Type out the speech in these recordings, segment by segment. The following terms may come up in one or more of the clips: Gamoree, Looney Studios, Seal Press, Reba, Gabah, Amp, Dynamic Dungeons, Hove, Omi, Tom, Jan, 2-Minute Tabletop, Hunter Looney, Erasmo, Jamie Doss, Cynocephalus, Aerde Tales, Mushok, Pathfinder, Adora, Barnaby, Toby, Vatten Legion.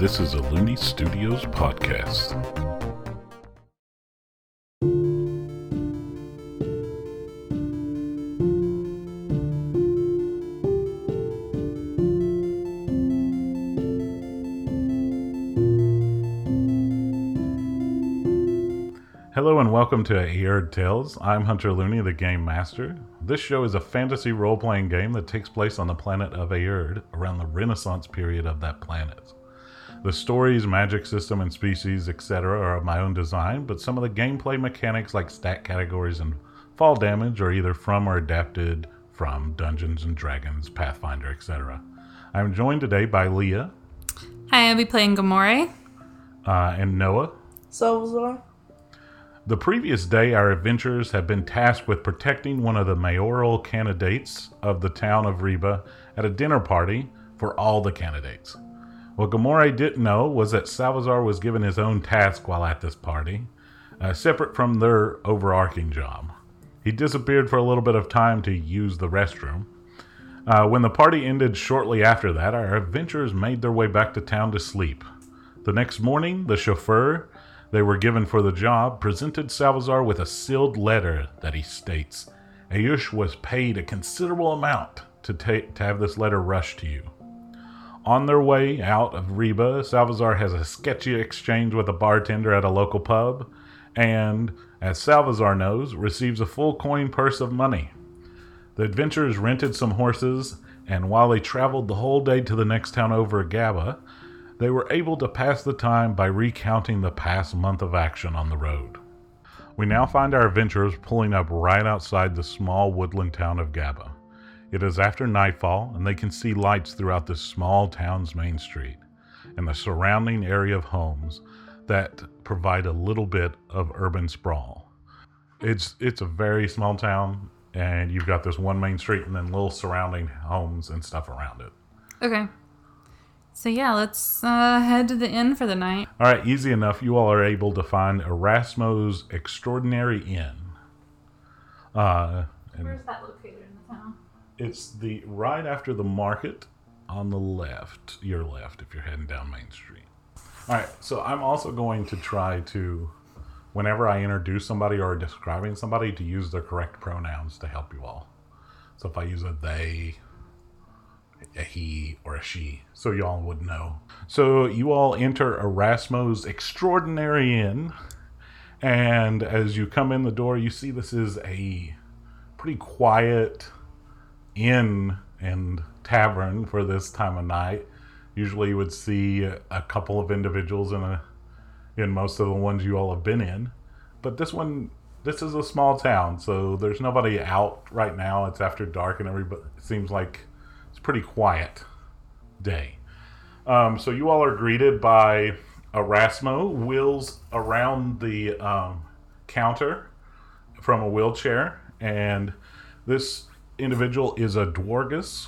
This is a Looney Studios podcast. Hello and welcome to Aerde Tales. I'm Hunter Looney, the Game Master. This show is a fantasy role-playing game that takes place on the planet of Aerde around the Renaissance period of that planet. The stories, magic system, and species, etc. are of my own design, but some of the gameplay mechanics like stat categories and fall damage are either from or adapted from Dungeons & Dragons, Pathfinder, etc. I'm joined today by Leah. Hi, I'll be playing Gamoree. And Noah. Salvazar. The previous day, our adventurers have been tasked with protecting one of the mayoral candidates of the town of Reba at a dinner party for all the candidates. What Gamoree didn't know was that Salvazar was given his own task while at this party, separate from their overarching job. He disappeared for a little bit of time to use the restroom. When the party ended shortly after that, our adventurers made their way back to town to sleep. The next morning, the chauffeur they were given for the job presented Salvazar with a sealed letter that he states, Ayush was paid a considerable amount to have this letter rushed to you. On their way out of Reba, Salvazar has a sketchy exchange with a bartender at a local pub, and, as Salvazar knows, receives a full coin purse of money. The adventurers rented some horses, and while they traveled the whole day to the next town over, Gabah, they were able to pass the time by recounting the past month of action on the road. We now find our adventurers pulling up right outside the small woodland town of Gabah. It is after nightfall, and they can see lights throughout this small town's main street and the surrounding area of homes that provide a little bit of urban sprawl. It's a very small town, and you've got this one main street and then little surrounding homes and stuff around it. Okay. So yeah, let's head to the inn for the night. All right, easy enough. You all are able to find Erasmo's Extraordinary Inn. Where's that located in the town? It's the right after the market on the left, your left, if you're heading down Main Street. All right, so I'm also going to try to, whenever I introduce somebody or describing somebody, to use their correct pronouns to help you all. So if I use a they, a he, or a she, so you all would know. So you all enter Erasmo's Extraordinary Inn, and as you come in the door, you see this is a pretty quiet inn and tavern for this time of night. Usually you would see a couple of individuals in most of the ones you all have been in. But this is a small town, so there's nobody out right now. It's after dark and everybody, it seems like it's a pretty quiet day. So you all are greeted by Erasmo, wheels around the counter from a wheelchair, and this individual is a Dwargus,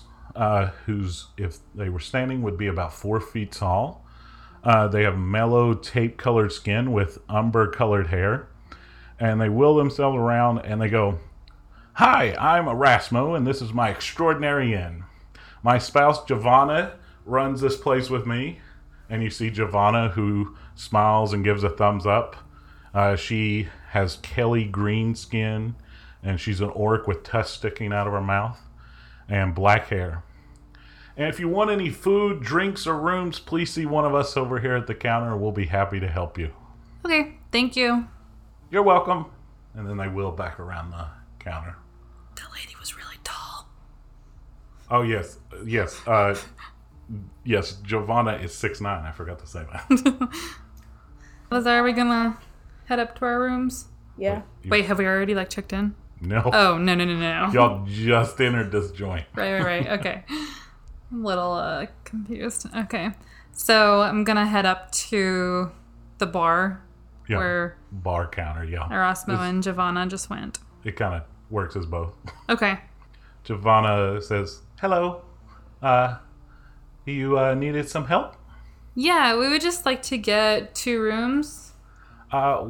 who's, if they were standing, would be about 4 feet tall. They have mellow tape-colored skin with umber-colored hair, and they wheel themselves around and they go, "Hi, I'm Erasmo, and this is my Extraordinary Inn. My spouse Giovanna runs this place with me," and you see Giovanna, who smiles and gives a thumbs up. She has Kelly green skin, and she's an orc with tusks sticking out of her mouth and black hair. "And if you want any food, drinks, or rooms, please see one of us over here at the counter. We'll be happy to help you." "Okay, thank you." "You're welcome." And then they wheel back around the counter. "That lady was really tall." Oh, yes. Yes. Yes, Giovanna is 6'9". I forgot to say that. Lazar, are we going to head up to our rooms? Yeah. Wait, have we already, checked in? No. Oh, no. Y'all just entered this joint. Right. Okay. I'm a little confused. Okay. So I'm going to head up to the bar. Yeah. Bar counter, yeah. Erasmo and Giovanna just went. It kind of works as both. Okay. Giovanna says, "Hello. You needed some help?" "Yeah, we would just like to get 2 rooms. Our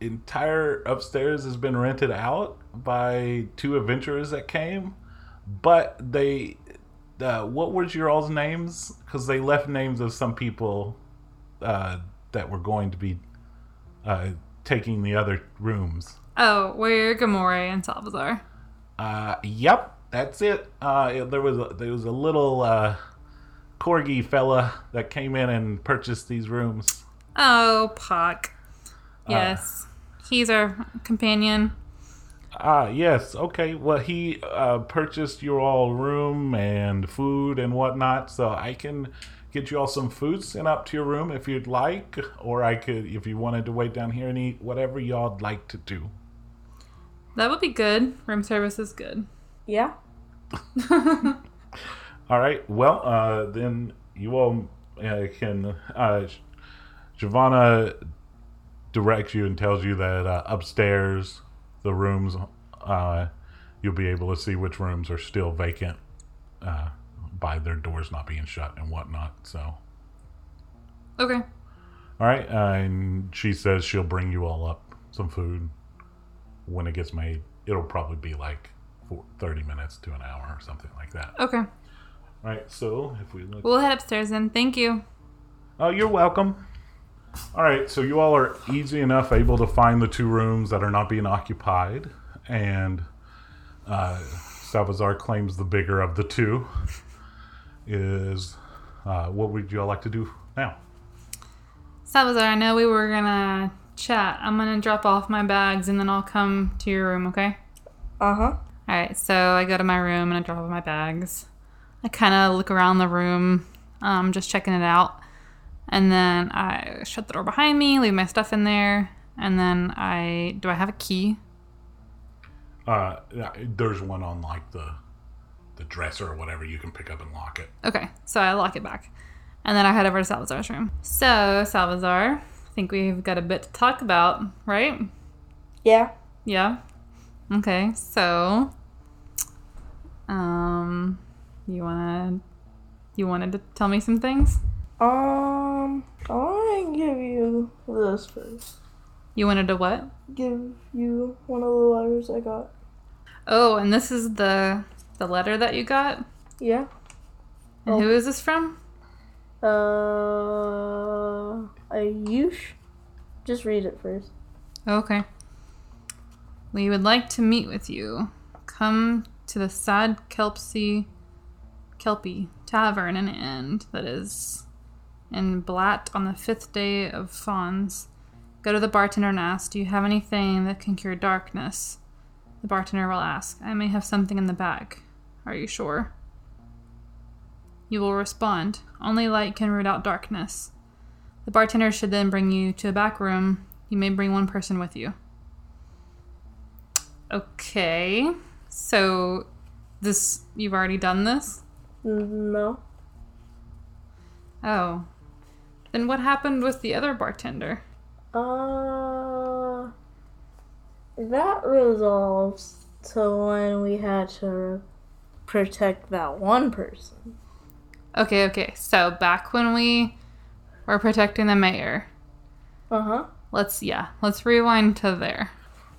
entire upstairs has been rented out by 2 adventurers that came, but they What were your all's names? Because they left names of some people that were going to be taking the other rooms. Oh, we're Gamoree and Salvazar. Yep, that's it. There was a little corgi fella that came in and purchased these rooms. Oh, Puck. Yes, he's our companion. Yes, okay. Well, he purchased your all room and food and whatnot, so I can get you all some food sent up to your room if you'd like, or I could, if you wanted to wait down here and eat, whatever y'all'd like to do. That would be good. Room service is good. Yeah. All right. Well, then you all can... Giovanna directs you and tells you that upstairs... the rooms, you'll be able to see which rooms are still vacant by their doors not being shut and whatnot. So, okay, all right. And she says she'll bring you all up some food when it gets made. It'll probably be like 30 minutes to an hour or something like that. Okay. All right. So if we look, we'll head upstairs then. Thank you. Oh, you're welcome. Alright, so you all are easy enough able to find the two rooms that are not being occupied, and Salvazar claims the bigger of the two. Is what would you all like to do now? Salvazar, I know we were gonna chat. I'm gonna drop off my bags and then I'll come to your room, okay? Uh-huh. Alright, so I go to my room and I drop off my bags. I kind of look around the room, just checking it out. And then I shut the door behind me, leave my stuff in there, and then do I have a key? There's one on like the dresser or whatever. You can pick up and lock it. Okay, so I lock it back, and then I head over to Salvazar's room. So Salvazar, I think we've got a bit to talk about, right? Yeah. Yeah. Okay, so you wanted to tell me some things? I want to give you this first. You wanted to what? Give you one of the letters I got. Oh, and this is the letter that you got? Yeah. And who is this from? Ayush. Just read it first. Okay. We would like to meet with you. Come to the Sad Kelpie Tavern and Inn that is... in Blatt on the 5th day of Fawns. Go to the bartender and ask, do you have anything that can cure darkness? The bartender will ask, I may have something in the bag. Are you sure? You will respond, only light can root out darkness. The bartender should then bring you to a back room. You may bring one person with you. Okay. So, you've already done this? No. Oh. Then what happened with the other bartender? That resolves to when we had to protect that one person. Okay. So back when we were protecting the mayor. Uh-huh. Let's rewind to there.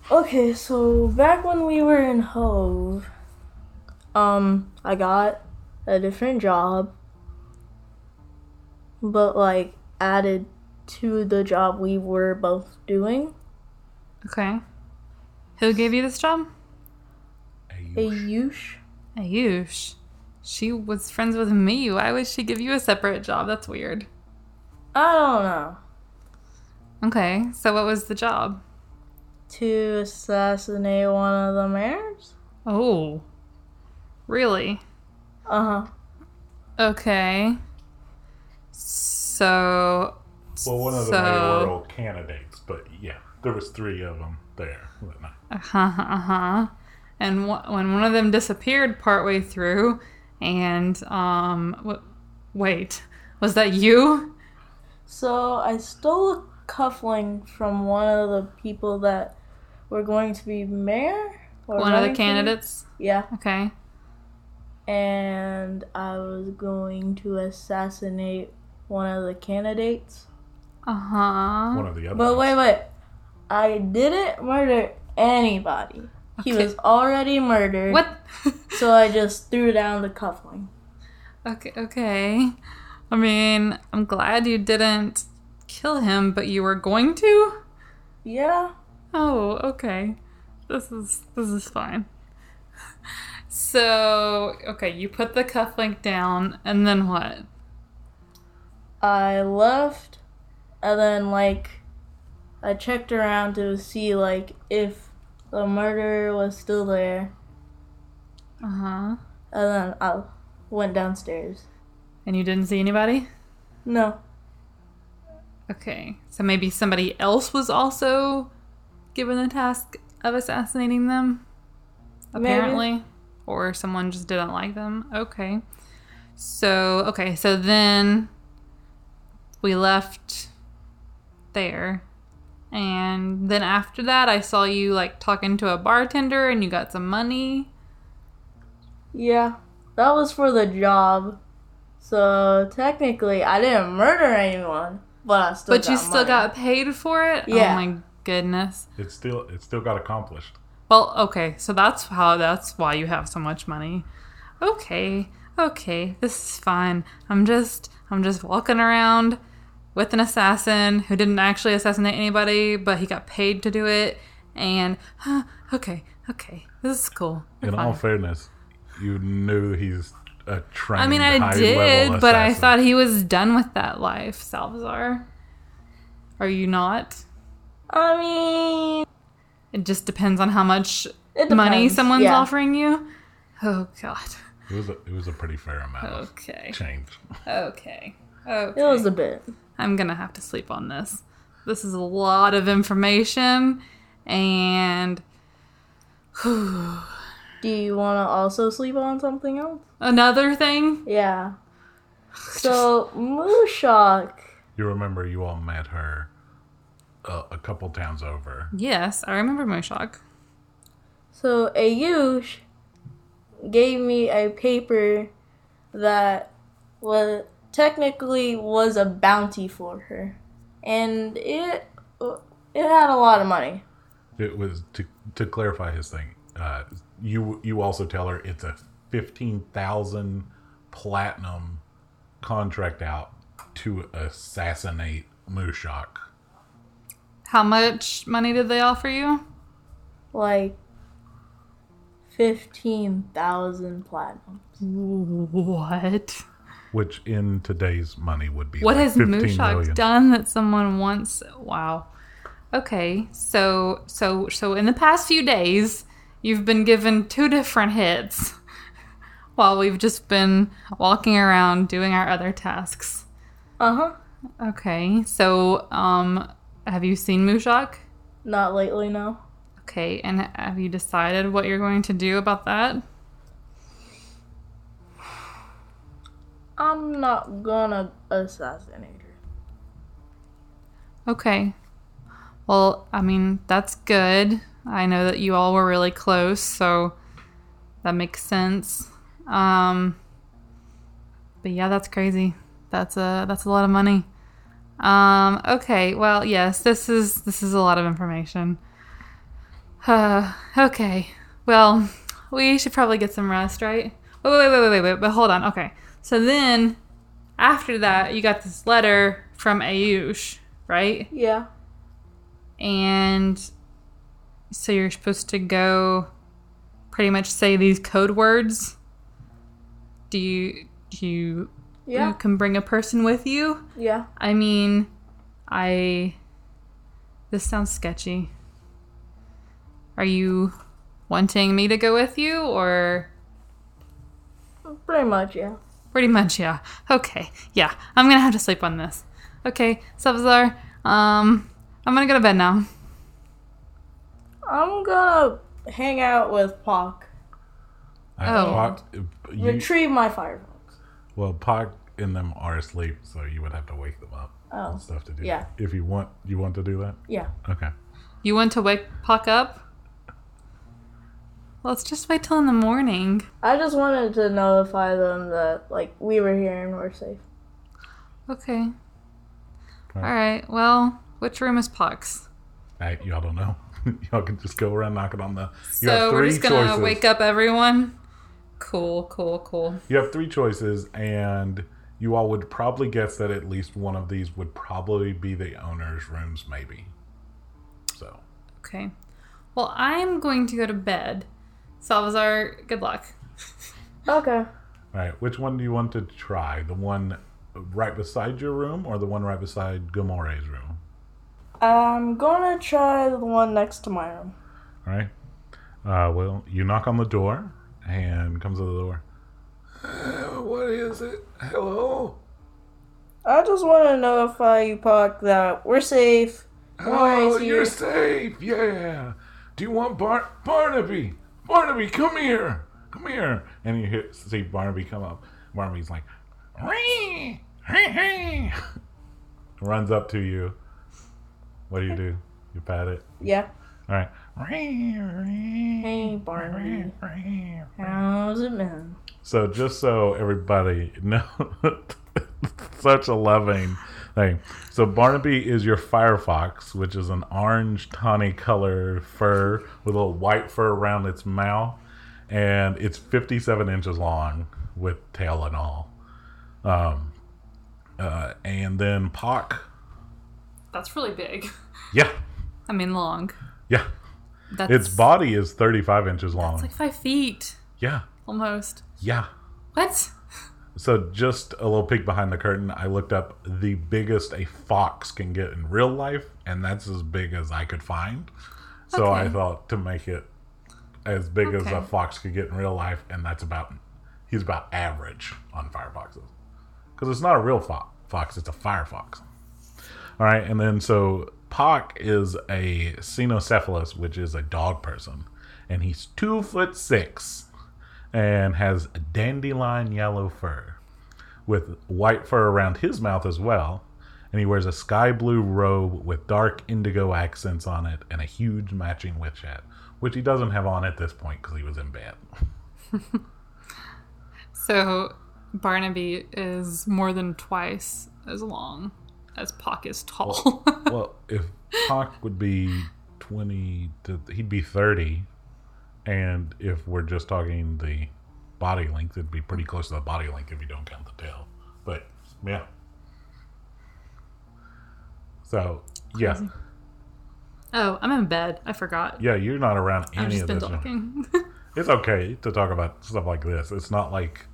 Okay, so back when we were in Hove, I got a different job. But, like, added to the job we were both doing. Okay. Who gave you this job? Ayush. She was friends with me. Why would she give you a separate job? That's weird. I don't know. Okay. So what was the job? To assassinate one of the mayors? Oh. Really? Uh-huh. Okay. So... well, one of the mayoral candidates, but yeah, there was three of them there. And when one of them disappeared partway through, and, wait, was that you? So, I stole a cuffling from one of the people that were going to be mayor? One of the candidates? Yeah. Okay. And I was going to assassinate one of the candidates. Uh-huh. One of the other. But wait. I didn't murder anybody. Okay. He was already murdered. What? So I just threw down the cuffling. Okay. I mean, I'm glad you didn't kill him, but you were going to? Yeah. Oh, okay. This is fine. So, okay, you put the cufflink down, and then what? I left, and then, I checked around to see, if the murderer was still there. Uh-huh. And then I went downstairs. And you didn't see anybody? No. Okay, so maybe somebody else was also given the task of assassinating them? Apparently. Maybe. Or someone just didn't like them. Okay. So then we left there. And then after that, I saw you, talking to a bartender and you got some money. Yeah. That was for the job. So, technically, I didn't murder anyone, but I still got money. But you still got paid for it? Yeah. Oh, my goodness. It still got accomplished. Well, okay, so that's why you have so much money. Okay, this is fine. I'm just walking around with an assassin who didn't actually assassinate anybody, but he got paid to do it, and, okay, this is cool. We're fine. All fairness, you knew he's a trained, high-level assassin. But I thought he was done with that life, Salvazar. Are you not? It just depends on how much money someone's offering you. Oh, God. It was a pretty fair amount of change. Okay. It was a bit. I'm going to have to sleep on this. This is a lot of information, and... Whew. Do you want to also sleep on something else? Another thing? Yeah. So, Mushok. You remember you all met her. A couple towns over. Yes, I remember Mushok. So Ayush gave me a paper that was technically a bounty for her, and it had a lot of money. It was to clarify his thing. You also tell her it's a 15,000 platinum contract out to assassinate Mushok. How much money did they offer you? 15,000 platinums. What? Which in today's money would be. What has Mushok done that someone wants? Wow. Okay, so in the past few days, you've been given two different hits, while we've just been walking around doing our other tasks. Uh huh. Okay, so have you seen Mushok? Not lately, no. Okay, and have you decided what you're going to do about that? I'm not gonna assassinate her. Okay. Well, that's good. I know that you all were really close, so that makes sense. But yeah, that's crazy. That's a lot of money. Okay, well, yes, this is a lot of information. Okay, well, we should probably get some rest, right? Wait, but hold on, okay. So then, after that, you got this letter from Ayush, right? Yeah. And so you're supposed to go pretty much say these code words. Do you Yeah. You can bring a person with you. Yeah. This sounds sketchy. Are you wanting me to go with you, or? Pretty much, yeah. Okay, yeah. I'm going to have to sleep on this. Okay, Salvazar, I'm going to go to bed now. I'm going to hang out with Puck. Retrieve my Firefox. Well, Puck and them are asleep, so you would have to wake them up and stuff to do. Yeah. That. If you want to do that? Yeah. Okay. You want to wake Puck up? Let's just wait till in the morning. I just wanted to notify them that, we were here and we're safe. Okay. All right. Well, which room is Puck's? Y'all don't know. Y'all can just go around knocking on the... So we're just going to wake up everyone? Cool. You have three choices, and you all would probably guess that at least one of these would probably be the owner's rooms, maybe. So. Okay. Well, I'm going to go to bed. Salvazar, good luck. Okay. All right. Which one do you want to try? The one right beside your room or the one right beside Gamoree's room? I'm going to try the one next to my room. All right. Well, you knock on the door and comes to the door. What is it? Hello? I just want to notify you, Puck, that we're safe. Oh, you're safe. Yeah. Do you want Barnaby? Barnaby, come here. Come here. And you see Barnaby come up. Barnaby's like, "Ree, hey, hey." Runs up to you. What do? You pat it? Yeah. All right. Hey, Barnaby. How's it been? So just so everybody knows, such a loving thing. So Barnaby is your Firefox, which is an orange tawny color fur with a little white fur around its mouth. And it's 57 inches long with tail and all. And then Puck. That's really big. Yeah. I mean long. Yeah. Its body is 35 inches long. It's like 5 feet. Yeah. Almost. Yeah. What? So just a little peek behind the curtain, I looked up the biggest a fox can get in real life, and that's as big as I could find. So okay. I thought to make it as big as a fox could get in real life, and that's he's about average on Firefoxes. Because it's not a real fox, it's a Firefox. All right, and then so Puck is a Cynocephalus, which is a dog person, and he's 2'6" and has a dandelion yellow fur with white fur around his mouth as well, and he wears a sky blue robe with dark indigo accents on it and a huge matching witch hat, which he doesn't have on at this point because he was in bed. So Barnaby is more than twice as long as Puck is tall. Well, if Puck would be 20, he'd be 30. And if we're just talking the body length, it'd be pretty close to the body length if you don't count the tail. But, yeah. So, yeah. Crazy. Oh, I'm in bed. I forgot. Yeah, you're not around any of this. I've just been talking. It's okay to talk about stuff like this. It's not like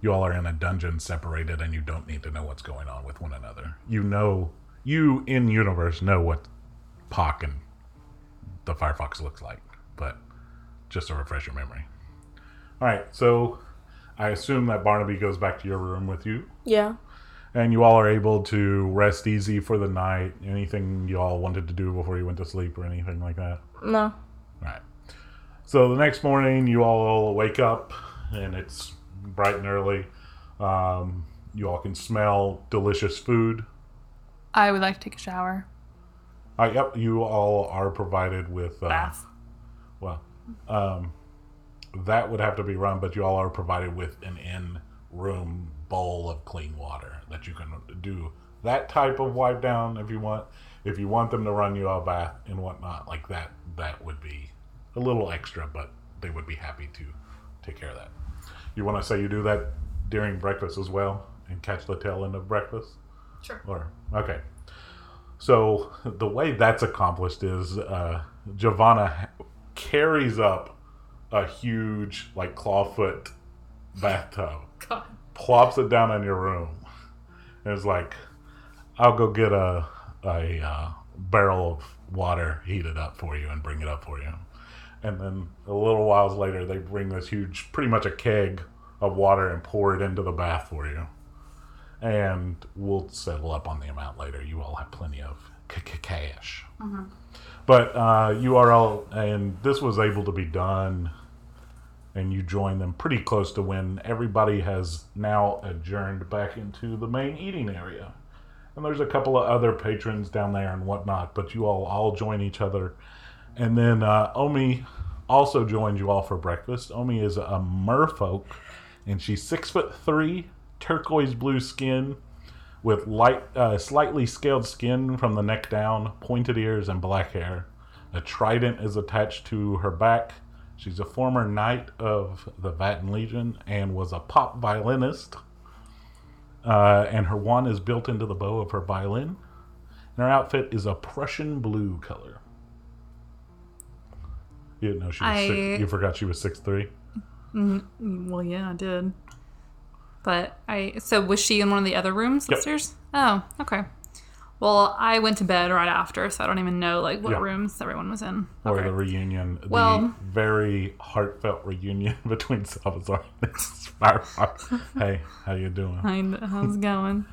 you all are in a dungeon separated and you don't need to know what's going on with one another. You know, you in-universe know what Puck and the Firefox looks like. But just to refresh your memory. All right, so I assume that Barnaby goes back to your room with you. Yeah. And you all are able to rest easy for the night. Anything you all wanted to do before you went to sleep or anything like that? No. All right. So the next morning, you all wake up, and it's bright and early. You all can smell delicious food. I would like to take a shower. Yep, you all are provided with bath. Well, that would have to be run, but you all are provided with an in-room bowl of clean water that you can do that type of wipe down if you want. If you want them to run you all bath and whatnot like that, that would be a little extra, but they would be happy to take care of that. You want to say you do that during breakfast as well and catch the tail end of breakfast? Sure. Okay. So the way that's accomplished is Giovanna carries up a huge, like, clawfoot bathtub, God. Plops it down in your room, and it's like, I'll go get a barrel of water heated up for you and bring it up for you. And then a little while later, they bring this huge, pretty much a keg of water and pour it into the bath for you. And we'll settle up on the amount later. You all have plenty of cash. Mm-hmm. But you are all, and this was able to be done, and you join them pretty close to when everybody has now adjourned back into the main eating area. And there's a couple of other patrons down there and whatnot, but you all join each other. And then Omi also joined you all for breakfast. Omi is a merfolk, and she's 6'3", turquoise blue skin, with light, slightly scaled skin from the neck down, pointed ears, and black hair. A trident is attached to her back, She's a former knight of the Vatten Legion and was a pop violinist. And her wand is built into the bow of her violin. And her outfit is a Prussian blue color. You didn't know she was six. You forgot she was 6'3"? Well, yeah, I did. But so was she in one of the other rooms upstairs? Yep. Oh, okay. Well, I went to bed right after, so I don't even know like what rooms everyone was in. Or the reunion. Well, the very heartfelt reunion between Salvazar and Firefox. Hey, how you doing? How's it going?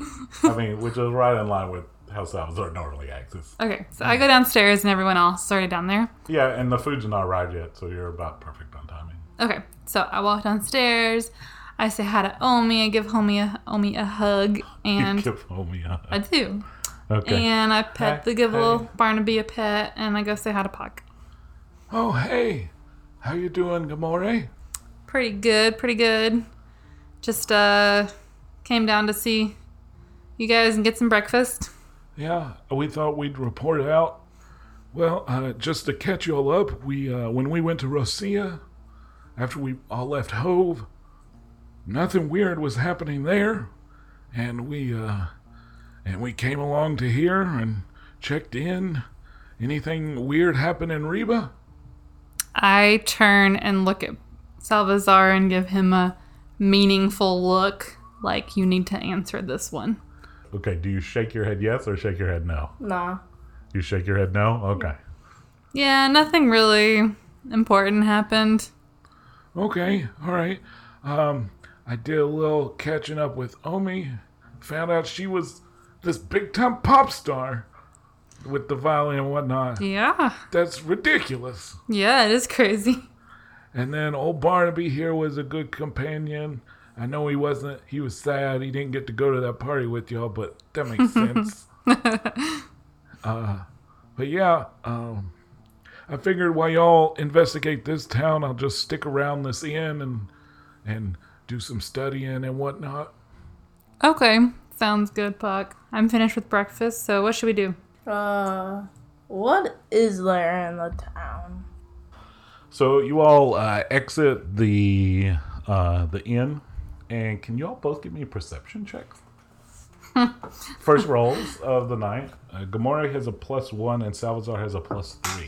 I mean, which is right in line with how Salvazar normally acts. Okay, so I go downstairs and everyone else is already down there. Yeah, and the food's not arrived yet, so you're about perfect on timing. Okay, so I walk downstairs. I say hi to Omi. I give Omi a hug. And you give Omi a hug. I do. Okay. And I pet the Gibble, Barnaby a pet, and I go say hi to Puck. Oh, hey. How you doing, Gamoree? Pretty good. Just came down to see you guys and get some breakfast. Yeah, we thought we'd report out. Well, just to catch you all up, we when we went to Rosia, after we all left Hove, nothing weird was happening there, and we came along to here and checked in. Anything weird happen in Reba? I turn and look at Salvazar and give him a meaningful look, like, you need to answer this one. Okay, do you shake your head yes or shake your head no? No. You shake your head no? Okay. Yeah, nothing really important happened. Okay, all right. I did a little catching up with Omi. Found out she was this big-time pop star with the violin and whatnot. Yeah. That's ridiculous. Yeah, it is crazy. And then old Barnaby here was a good companion. I know he was sad. He didn't get to go to that party with y'all, but that makes sense. But yeah, I figured while y'all investigate this town, I'll just stick around this inn and do some studying and whatnot. Okay, sounds good, Puck. I'm finished with breakfast, so what should we do? What is there in the town? So you all exit the inn, and can you all both give me a perception check? First rolls of the night. Gamoree has a +1, and Salvazar has a +3.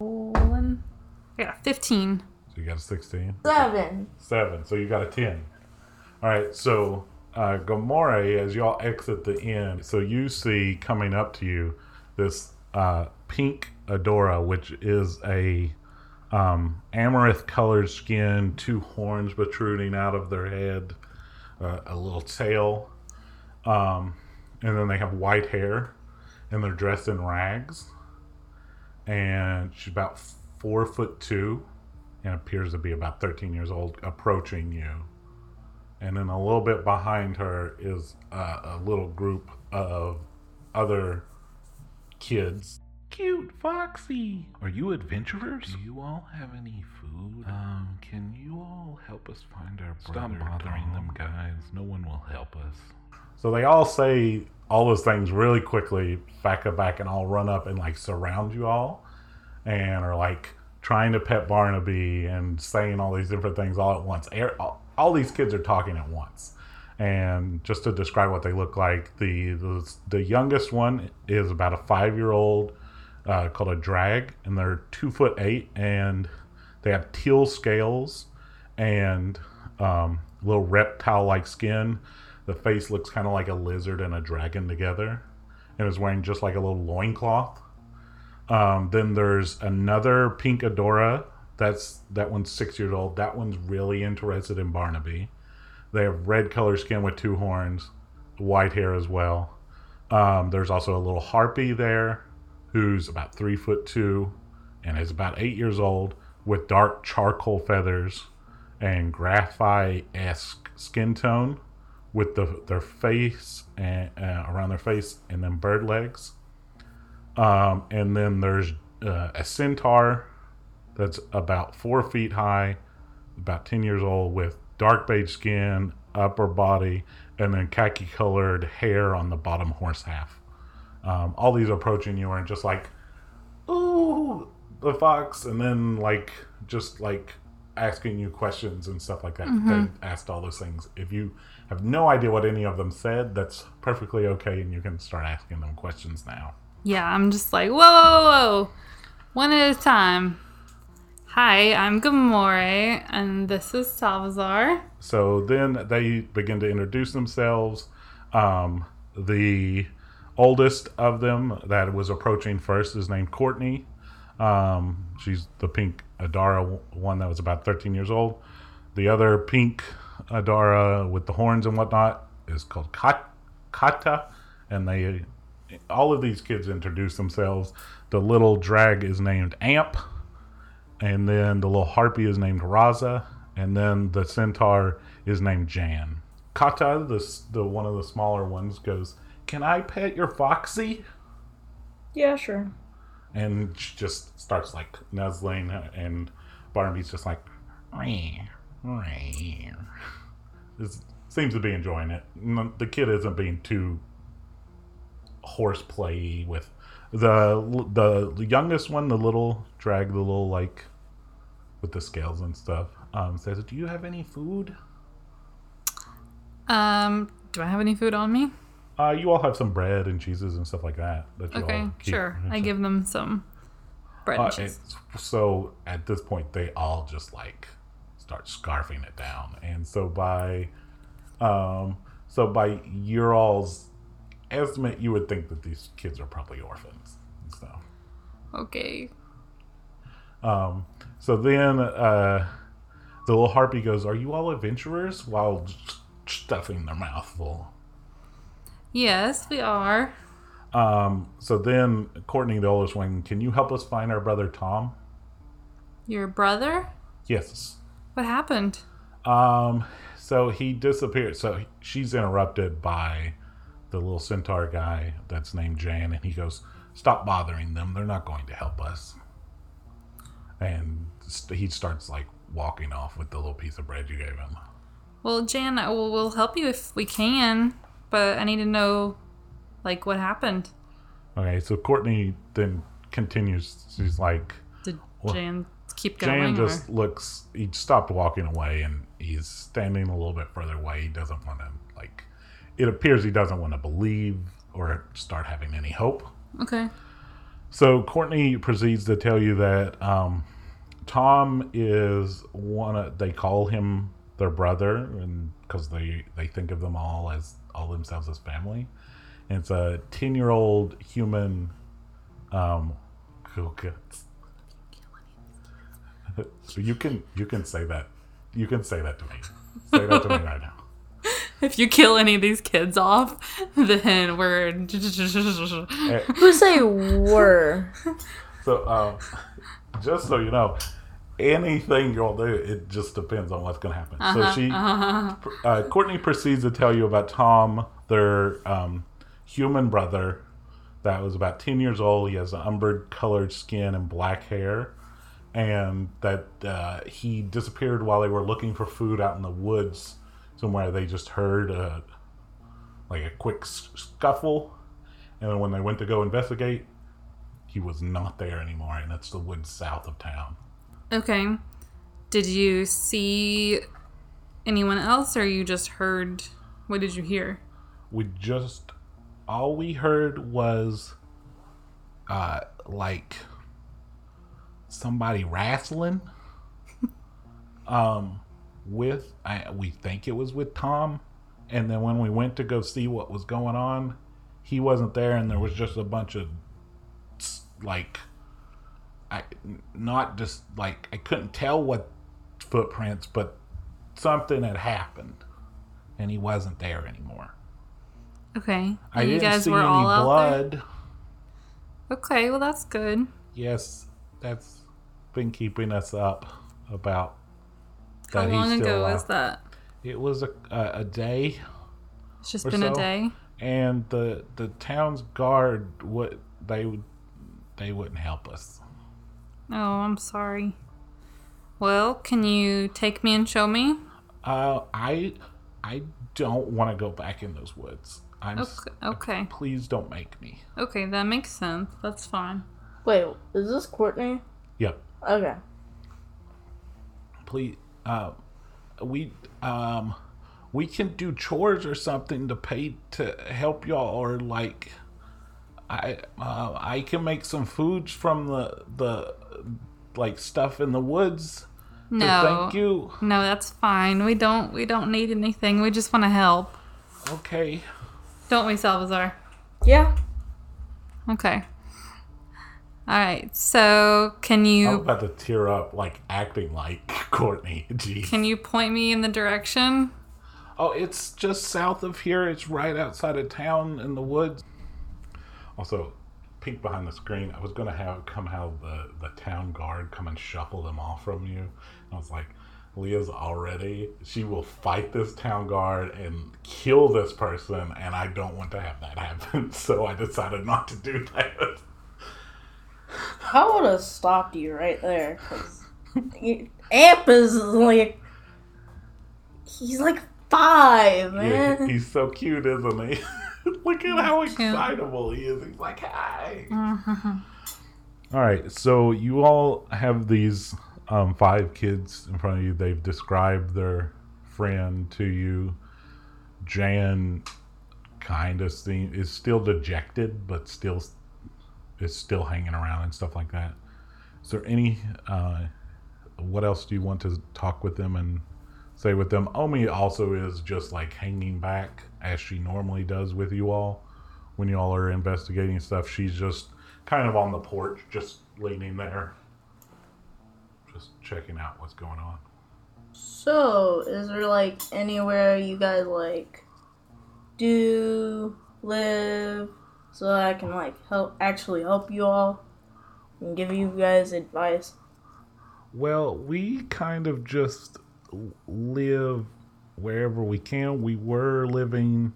I got a 15. So you got a 16? 7. So you got a 10. All right, so... Gamoree, as y'all exit the inn, so you see coming up to you this pink Adora, which is a amaranth colored skin, two horns protruding out of their head, a little tail, and then they have white hair, and they're dressed in rags, and she's about 4'2" and appears to be about 13 years old, approaching you. And then a little bit behind her is a little group of other kids. Cute, Foxy! Are you adventurers? Do you all have any food? Can you all help us find our brother? Stop bothering them, guys. No one will help us. So they all say all those things really quickly, back and all run up and like surround you all. And are like trying to pet Barnaby and saying all these different things all at once. All these kids are talking at once. And just to describe what they look like, the youngest one is about a 5-year-old called a drag, and they're 2'8", and they have teal scales and little reptile-like skin. The face looks kind of like a lizard and a dragon together, and is wearing just like a little loincloth. Then there's another pink Adora. That one's 6 years old. That one's really interested in Barnaby. They have red color skin with two horns, white hair as well. There's also a little harpy there who's about 3'2" and is about 8 years old with dark charcoal feathers and graphite-esque skin tone with their face and around their face and then bird legs. And then there's a centaur that's about 4 feet high, about 10 years old, with dark beige skin, upper body, and then khaki-colored hair on the bottom horse half. All these approaching you are just like, ooh, the fox, and then like just like asking you questions and stuff like that. Mm-hmm. They asked all those things. If you have no idea what any of them said, that's perfectly okay, and you can start asking them questions now. Yeah, I'm just like, whoa, whoa, whoa. One at a time. Hi, I'm Gamoree, and this is Salvazar. So then they begin to introduce themselves. The oldest of them that was approaching first is named Courtney. She's the pink Adora one that was about 13 years old. The other pink Adora with the horns and whatnot is called Kata, and they... all of these kids introduce themselves. The little drag is named Amp, and then the little harpy is named Raza, and then the centaur is named Jan. Kata, the one of the smaller ones, goes, "Can I pet your foxy?" "Yeah, sure." And she just starts like nuzzling, and Barnaby's just like, "Ree, ree." Seems to be enjoying it. The kid isn't being too horseplay with the youngest one, the little drag, the little like with the scales and stuff. Says, "Do you have any food?" Do I have any food on me? You all have some bread and cheeses and stuff like that. Okay, sure. I give them some bread and cheese. So at this point, they all just like start scarfing it down, and so by your all's estimate, you would think that these kids are probably orphans. So, okay. So then the little harpy goes, "Are you all adventurers?" While stuffing their mouth full. "Yes, we are." So then Courtney, the oldest one, "Can you help us find our brother Tom?" "Your brother?" "Yes." "What happened?" So he disappeared. So she's interrupted by the little centaur guy that's named Jan, and he goes, "Stop bothering them. They're not going to help us." And he starts like walking off with the little piece of bread you gave him. "Well, Jan, we'll help you if we can, but I need to know like what happened." Okay, so Courtney then continues. She's like, "Did Jan keep going?" Jan just looks, he stopped walking away, and he's standing a little bit further away. He doesn't want to like, it appears he doesn't want to believe or start having any hope. Okay. So Courtney proceeds to tell you that Tom is they call him their brother, and because they think of them all as all themselves as family. And it's a 10-year-old human. So you can say that. You can say that to me. Say that to me right now. If you kill any of these kids off, then we're... Who say "were"? So, just so you know, anything you'll do, it just depends on what's going to happen. So she... Courtney proceeds to tell you about Tom, their human brother that was about 10 years old. He has an umber-colored skin and black hair. And that he disappeared while they were looking for food out in the woods. Somewhere they just heard a quick scuffle, and then when they went to go investigate, he was not there anymore, and that's the woods south of town. Okay. Did you see anyone else, or you just heard? What did you hear? All we heard was like somebody wrestling. We think it was with Tom, and then when we went to go see what was going on, he wasn't there, and there was just a bunch of I couldn't tell what footprints, but something had happened, and he wasn't there anymore. Okay, I didn't see any blood. Okay, well that's good. Yes, that's been keeping us up about. How long ago was that? It was a day. It's just been a day. And the town's guard they wouldn't help us. Oh, I'm sorry. Well, can you take me and show me? I don't want to go back in those woods. Okay. Please don't make me. Okay, that makes sense. That's fine. Wait, is this Courtney? Yeah. Okay. please, we can do chores or something to pay to help y'all, or like I can make some food from the like stuff in the woods. No, thank you. No, that's fine. We don't need anything. We just want to help. Okay. Don't we, Salvazar? Yeah. Okay. All right. So, can you? I'm about to tear up, like acting like Courtney. Jeez. Can you point me in the direction? Oh, it's just south of here. It's right outside of town in the woods. Also, peek behind the screen. I was going to have the town guard come and shuffle them off from you. And I was like, Leah's already, she will fight this town guard and kill this person, and I don't want to have that happen. So I decided not to do that. I would have stopped you right there. Amp is like, he's like 5, man. Yeah, he's so cute, isn't he? Look at how excitable he is. He's like, hi. Mm-hmm. All right, so you all have these 5 kids in front of you. They've described their friend to you. Jan kind of is still dejected, but still is still hanging around and stuff like that. Is there any... what else do you want to talk with them and say with them? Omi also is just like hanging back as she normally does with you all when you all are investigating stuff. She's just kind of on the porch, just leaning there, just checking out what's going on. So, is there like anywhere you guys like do live so that I can like help you all and give you guys advice? Well, we kind of just live wherever we can. We were living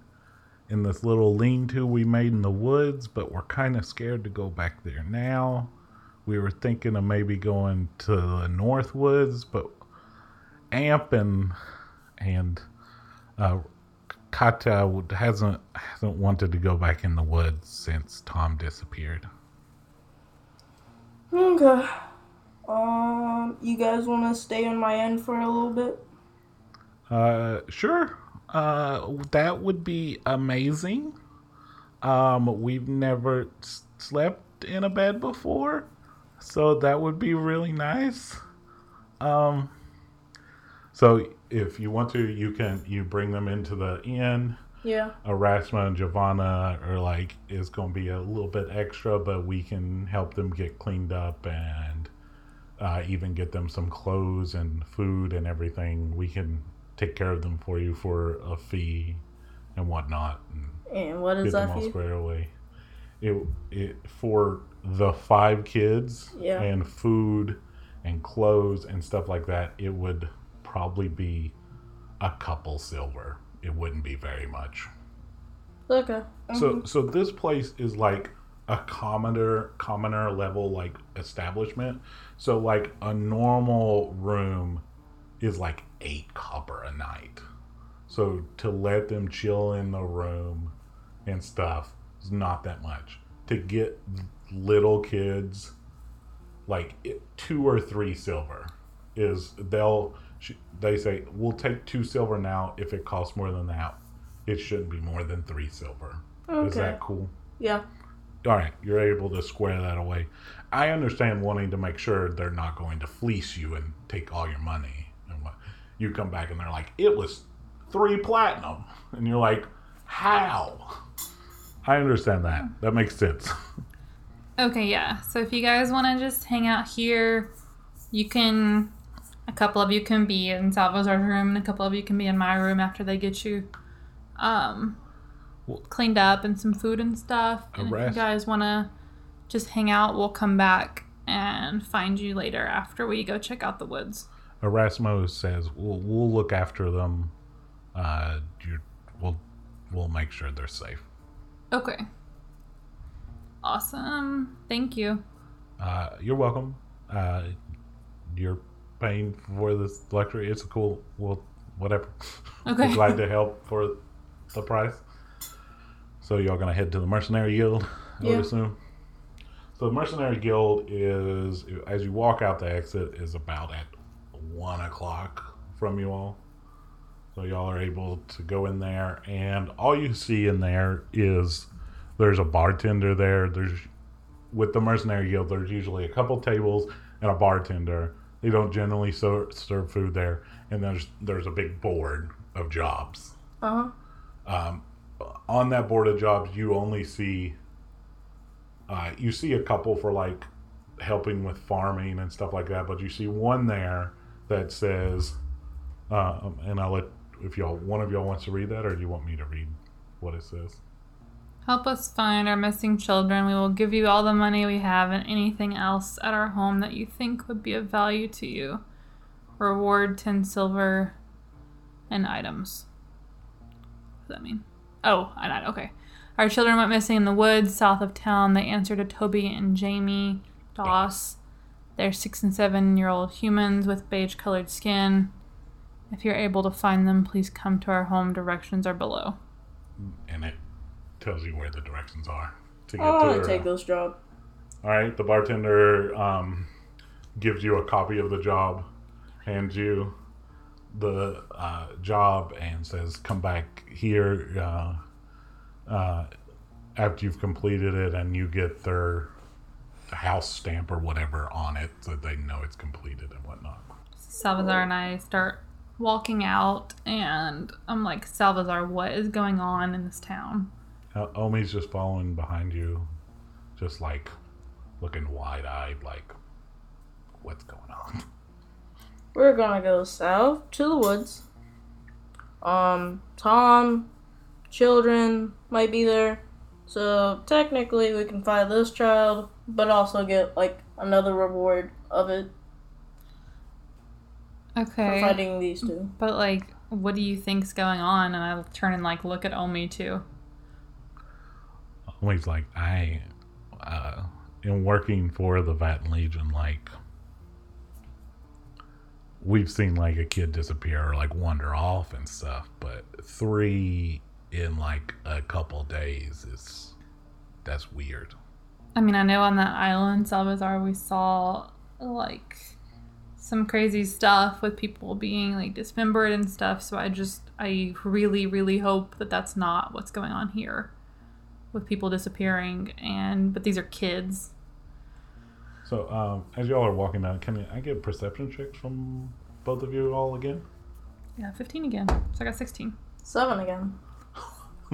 in this little lean-to we made in the woods, but we're kind of scared to go back there now. We were thinking of maybe going to the North Woods, but Amp and Kata hasn't wanted to go back in the woods since Tom disappeared. Okay. You guys want to stay on my end for a little bit? Sure. That would be amazing. We've never slept in a bed before, so that would be really nice. So if you want to, you bring them into the inn. Yeah. Erasmo and Giovanna are like, it's going to be a little bit extra, but we can help them get cleaned up and even get them some clothes and food and everything. We can take care of them for you for a fee and whatnot. And what is that fee? Get them all squared away. It for the 5 kids, yeah, and food and clothes and stuff like that, it would probably be a couple silver. It wouldn't be very much. Okay. Mm-hmm. So this place is like a commoner level like establishment. So like a normal room is like 8 copper a night. So to let them chill in the room and stuff is not that much. To get little kids, like 2 or 3 silver is they say, we'll take 2 silver now. If it costs more than that, it shouldn't be more than 3 silver. Okay. Is that cool? Yeah. All right, you're able to square that away. I understand wanting to make sure they're not going to fleece you and take all your money. And you come back and they're like, it was 3 platinum. And you're like, how? I understand that. That makes sense. Okay, yeah. So if you guys want to just hang out here, you can, a couple of you can be in Salvazar's room and a couple of you can be in my room after they get you cleaned up and some food and stuff. And if you guys want to just hang out, we'll come back and find you later after we go check out the woods. Erasmo says, we'll look after them. We'll make sure they're safe. Okay. Awesome. Thank you. You're welcome. You're paying for this lecture. It's cool. Well, whatever. Okay. We're glad to help for the price. So y'all going to head to the Mercenary Guild, I would assume. So the Mercenary Guild is, as you walk out the exit, is about at 1 o'clock from you all. So y'all are able to go in there, and all you see in there is there's a bartender there. There's, with the Mercenary Guild, there's usually a couple tables and a bartender. They don't generally serve food there. And there's a big board of jobs. Uh-huh. On that board of jobs, you only see... you see a couple for, like, helping with farming and stuff like that, but you see one there that says... and I'll let... If y'all, one of y'all wants to read that, or do you want me to read what it says? Help us find our missing children. We will give you all the money we have and anything else at our home that you think would be of value to you. Reward 10 silver and items. What does that mean? Oh, I died. Okay. Our children went missing in the woods south of town. They answered to Toby and Jamie Doss. They're 6 and 7-year-old humans with beige-colored skin. If you're able to find them, please come to our home. Directions are below. And it tells you where the directions are to get to. I want to take this job. All right. The bartender gives you a copy of the job, hands you the job, and says, "Come back here after you've completed it," and you get their house stamp or whatever on it, so they know it's completed and whatnot. Salvazar and I start walking out, and I'm like, Salvazar, what is going on in this town? Omi's just following behind you, just like looking wide-eyed, like, what's going on? We're gonna go south to the woods. Tom, children might be there, so technically we can find this child, but also get like another reward of it. Okay. For fighting these two. But like, what do you think's going on? And I turn and like look at Omi too. Omi's like, I am working for the Vatten Legion. Like, we've seen like a kid disappear or like wander off and stuff, but 3 in like a couple days is, that's weird. I mean, I know on that island, Salvazar, we saw like some crazy stuff with people being like dismembered and stuff. So I really, really hope that that's not what's going on here. With people disappearing, but these are kids. So, as y'all are walking down, can I get perception checks from both of you all again? Yeah, 15 again. So I got 16. 7 again.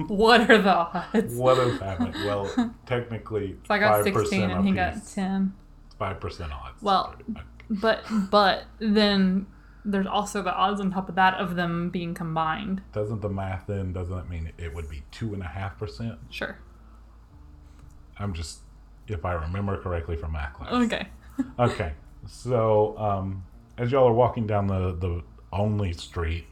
What are the odds? What has happened? Well, technically, so I got 16 and he got 10. 5% odds. Well, but then there's also the odds on top of that of them being combined. Doesn't the math then? Doesn't it mean it would be 2.5%? Sure. I'm just, if I remember correctly from math class. Okay. Okay. So, as y'all are walking down the only street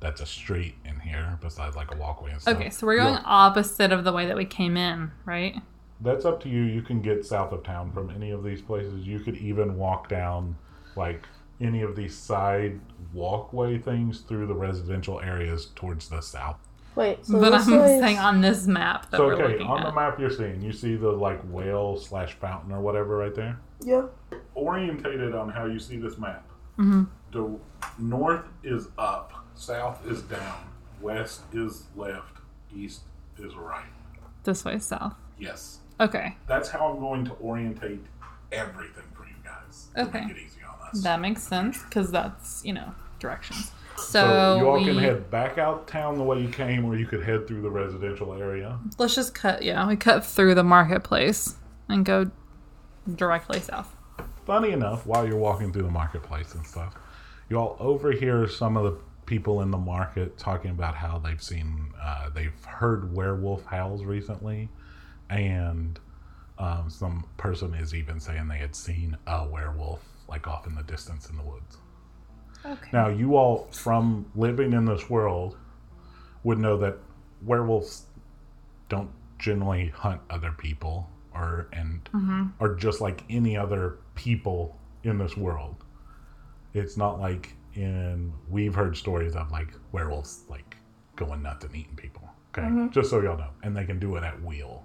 that's a street in here, besides like a walkway and stuff. Okay, so we're going opposite of the way that we came in, right? That's up to you. You can get south of town from any of these places. You could even walk down like any of these side walkway things through the residential areas towards the south. Wait, so but I'm saying on this map that we're looking at. So, okay, on the map you're seeing, you see the, like, whale/fountain or whatever right there? Yeah. Orientated on how you see this map. Mm-hmm. The north is up, south is down, west is left, east is right. This way is south? Yes. Okay. That's how I'm going to orientate everything for you guys. Okay. Make it easy on us. That makes sense, because that's, directions. So you all can head back out town the way you came, or you could head through the residential area. Let's just cut through the marketplace and go directly south. Funny enough, while you're walking through the marketplace and stuff, you all overhear some of the people in the market talking about how they've heard werewolf howls recently, and some person is even saying they had seen a werewolf like off in the distance in the woods. Okay. Now, you all, from living in this world, would know that werewolves don't generally hunt other people or just like any other people in this world. It's not like we've heard stories of like werewolves like going nuts and eating people. Okay? Mm-hmm. Just so y'all know. And they can do it at will.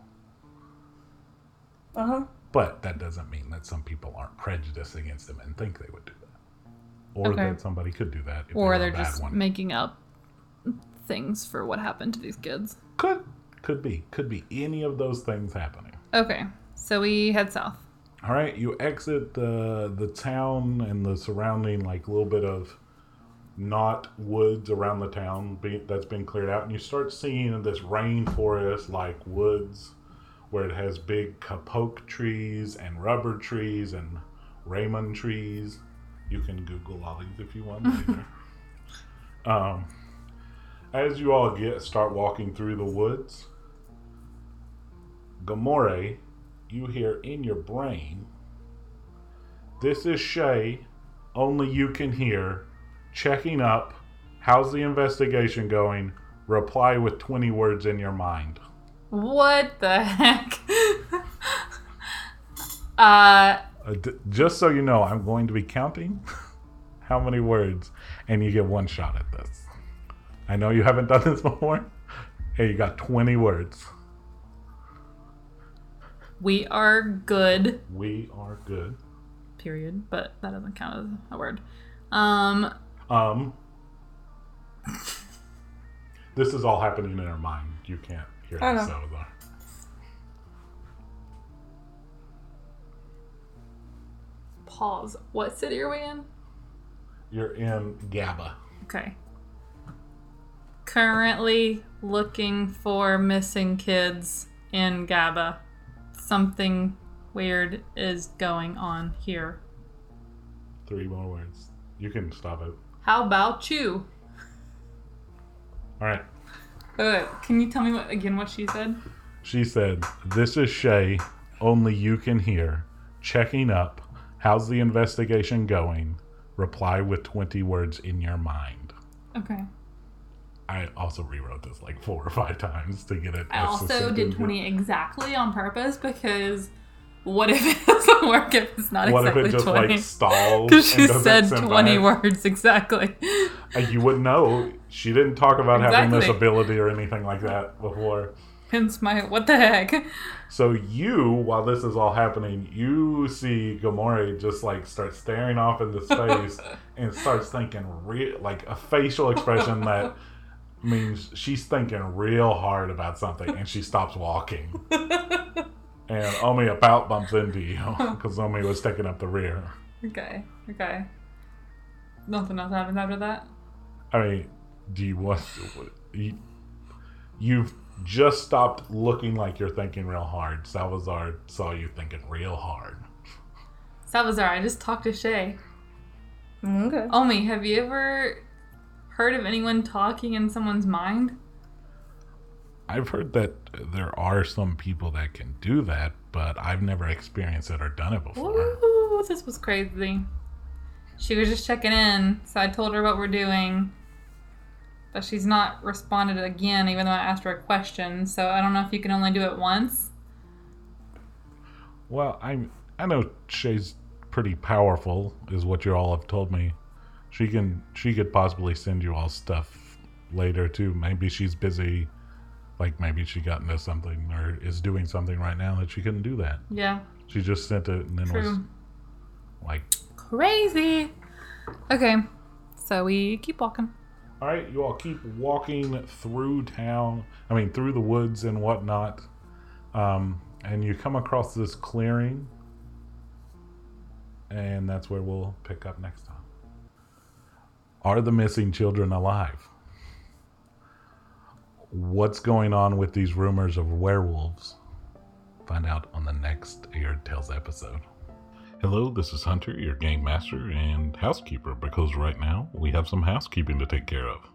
But that doesn't mean that some people aren't prejudiced against them and think they would do that. Or that somebody could do that. If or they're just making up things for what happened to these kids. Could be. Could be any of those things happening. Okay. So we head south. All right. You exit the town and the surrounding, like, little bit of not woods around the town that's been cleared out. And you start seeing this rainforest, like, woods where it has big kapok trees and rubber trees and Raymond trees. You can Google all these if you want later. As you all start walking through the woods, Gamoree, you hear in your brain, this is Shay, only you can hear, checking up, how's the investigation going, reply with 20 words in your mind. What the heck? Just so you know, I'm going to be counting how many words, and you get one shot at this. I know you haven't done this before. Hey, you got 20 words. We are good. We are good. Period. But that doesn't count as a word. This is all happening in her mind. You can't hear it. Salvazar. Pause. What city are we in? You're in Gabah. Okay. Currently looking for missing kids in Gabah. Something weird is going on here. 3 more words. You can stop it. How about you? All right. Can you tell me what she said? She said, this is Shay, only you can hear. Checking up. How's the investigation going? Reply with 20 words in your mind. Okay. I also rewrote this like 4 or 5 times to get it. I also did 20 exactly on purpose because what if it doesn't work if it's not exactly 20? What if it just 20? Like stalls? Because she said 20 words exactly. You wouldn't know. She didn't talk about having this ability or anything like that before. Hence my, what the heck? So you, while this is all happening, you see Gamoree just like start staring off into space and starts thinking like a facial expression that means she's thinking real hard about something, and she stops walking. And Omi about bumps into you, because Omi was taking up the rear. Okay. Nothing else happens after that? I mean, do you want... You've just stopped looking like you're thinking real hard. Salvazar saw you thinking real hard. Salvazar, I just talked to Shay. Okay. Omi, have you ever... heard of anyone talking in someone's mind? I've heard that there are some people that can do that, but I've never experienced it or done it before. Ooh, this was crazy. She was just checking in, so I told her what we're doing, but she's not responded again, even though I asked her a question, so I don't know if you can only do it once. Well, I know Shay's pretty powerful, is what you all have told me. She could possibly send you all stuff later too. Maybe she's busy, like maybe she got into something or is doing something right now that she couldn't do that. Yeah. She just sent it and then was like crazy. Okay. So we keep walking. All right, you all keep walking through town. I mean through the woods and whatnot. And you come across this clearing. And that's where we'll pick up next time. Are the missing children alive? What's going on with these rumors of werewolves? Find out on the next Aerde Tales episode. Hello, this is Hunter, your game master and housekeeper, because right now we have some housekeeping to take care of.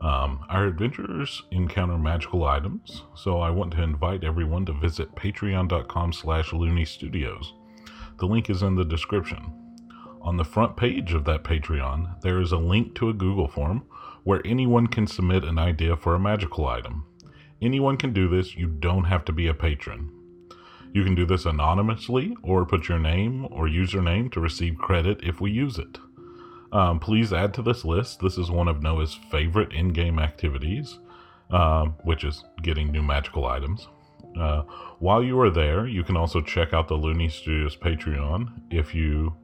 Our adventurers encounter magical items, so I want to invite everyone to visit patreon.com/Looney Studios. The link is in the description. On the front page of that Patreon, there is a link to a Google form where anyone can submit an idea for a magical item. Anyone can do this. You don't have to be a patron. You can do this anonymously or put your name or username to receive credit if we use it. Please add to this list. This is one of Noah's favorite in-game activities, which is getting new magical items. While you are there, you can also check out the Looney Studios Patreon if you...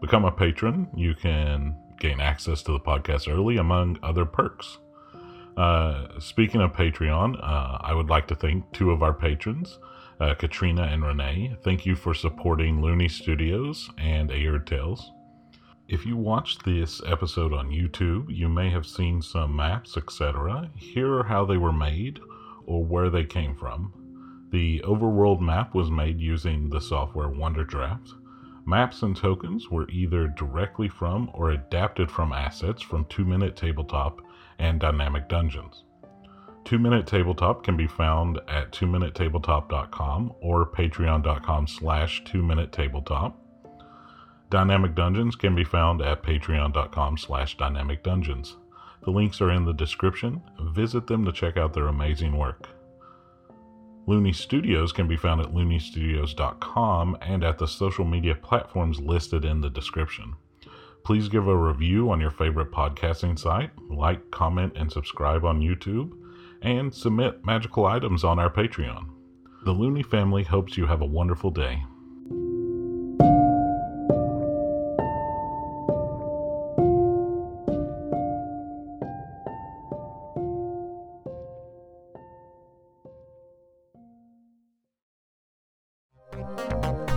become a patron. You can gain access to the podcast early, among other perks. Speaking of Patreon, I would like to thank two of our patrons, Katrina and Renee. Thank you for supporting Looney Studios and Aerde Tales. If you watched this episode on YouTube, you may have seen some maps, etc. Here are how they were made or where they came from. The overworld map was made using the software Wonderdraft. Maps and tokens were either directly from or adapted from assets from 2-Minute Tabletop and Dynamic Dungeons. 2-Minute Tabletop can be found at 2minutetabletop.com or patreon.com/2minutetabletop. Dynamic Dungeons can be found at patreon.com/dynamicdungeons. The links are in the description. Visit them to check out their amazing work. Looney Studios can be found at looneystudios.com and at the social media platforms listed in the description. Please give a review on your favorite podcasting site, like, comment, and subscribe on YouTube, and submit magical items on our Patreon. The Looney family hopes you have a wonderful day.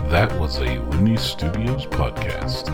That was a Looney Studios podcast.